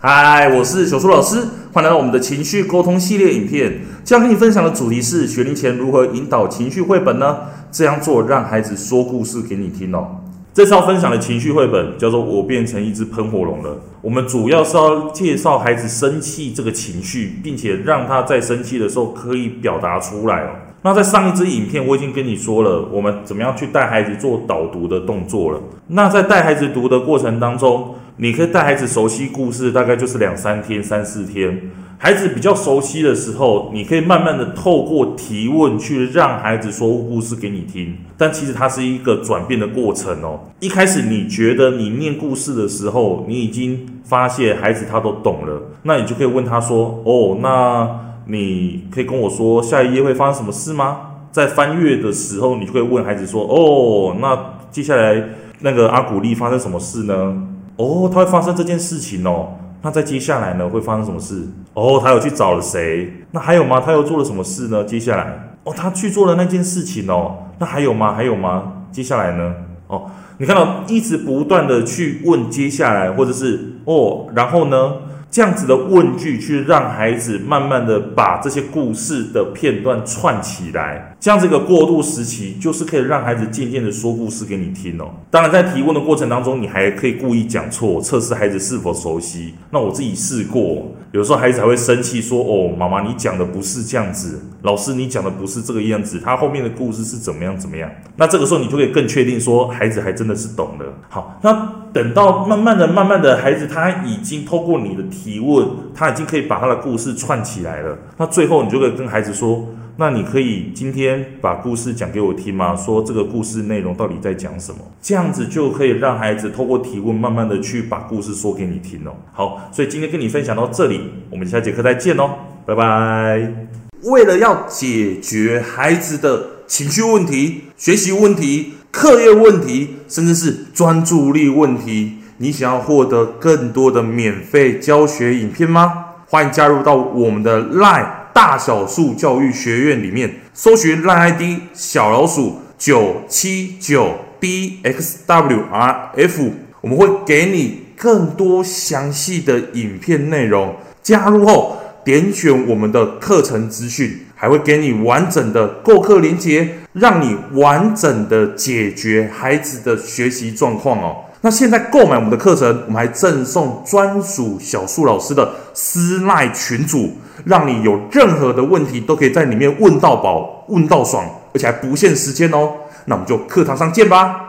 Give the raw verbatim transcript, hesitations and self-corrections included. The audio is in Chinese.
嗨，我是小树老师，欢迎来到我们的情绪沟通系列影片。今天跟你分享的主题是学龄前如何引导情绪绘本呢？这样做让孩子说故事给你听哦。这次要分享的情绪绘本叫做《我变成一只喷火龙了》。我们主要是要介绍孩子生气这个情绪，并且让他在生气的时候可以表达出来哦。那在上一支影片我已经跟你说了，我们怎么样去带孩子做导读的动作了。那在带孩子读的过程当中，你可以带孩子熟悉故事，大概就是两三天、三四天。孩子比较熟悉的时候，你可以慢慢的透过提问去让孩子说故事给你听。但其实它是一个转变的过程哦。一开始你觉得你念故事的时候，你已经发现孩子他都懂了，那你就可以问他说：“哦，那你可以跟我说下一页会发生什么事吗？”在翻阅的时候，你就可以问孩子说：“哦，那接下来那个阿古丽发生什么事呢？”哦，他会发生这件事情哦。那在接下来呢，会发生什么事？哦，他有去找了谁？那还有吗？他又做了什么事呢？接下来，哦，他去做了那件事情哦。那还有吗？还有吗？接下来呢？哦，你看到一直不断的去问接下来，或者是哦，然后呢？这样子的问句去让孩子慢慢的把这些故事的片段串起来，这样子一个过渡时期，就是可以让孩子渐渐的说故事给你听哦。当然在提问的过程当中，你还可以故意讲错，测试孩子是否熟悉。那我自己试过，有时候孩子还会生气说：“哦，妈妈你讲的不是这样子，老师你讲的不是这个样子，他后面的故事是怎么样怎么样。”那这个时候你就可以更确定说孩子还真的是懂了。好，那等到慢慢的、慢慢的，孩子他已经透过你的提问，他已经可以把他的故事串起来了。那最后你就可以跟孩子说：“那你可以今天把故事讲给我听吗？说这个故事内容到底在讲什么？”这样子就可以让孩子透过提问，慢慢的去把故事说给你听哦。好，所以今天跟你分享到这里，我们下节课再见哦，拜拜。为了要解决孩子的情绪问题、学习问题、课业问题，甚至是专注力问题，你想要获得更多的免费教学影片吗？欢迎加入到我们的 LINE 大小树教育学院里面，搜寻 LINE I D 小老鼠 九七九 D X W R F， 我们会给你更多详细的影片内容。加入后点选我们的课程资讯，还会给你完整的购课连结，让你完整的解决孩子的学习状况哦。那现在购买我们的课程，我们还赠送专属小树老师的私赖群组，让你有任何的问题都可以在里面问到饱、问到爽，而且还不限时间哦。那我们就课堂上见吧。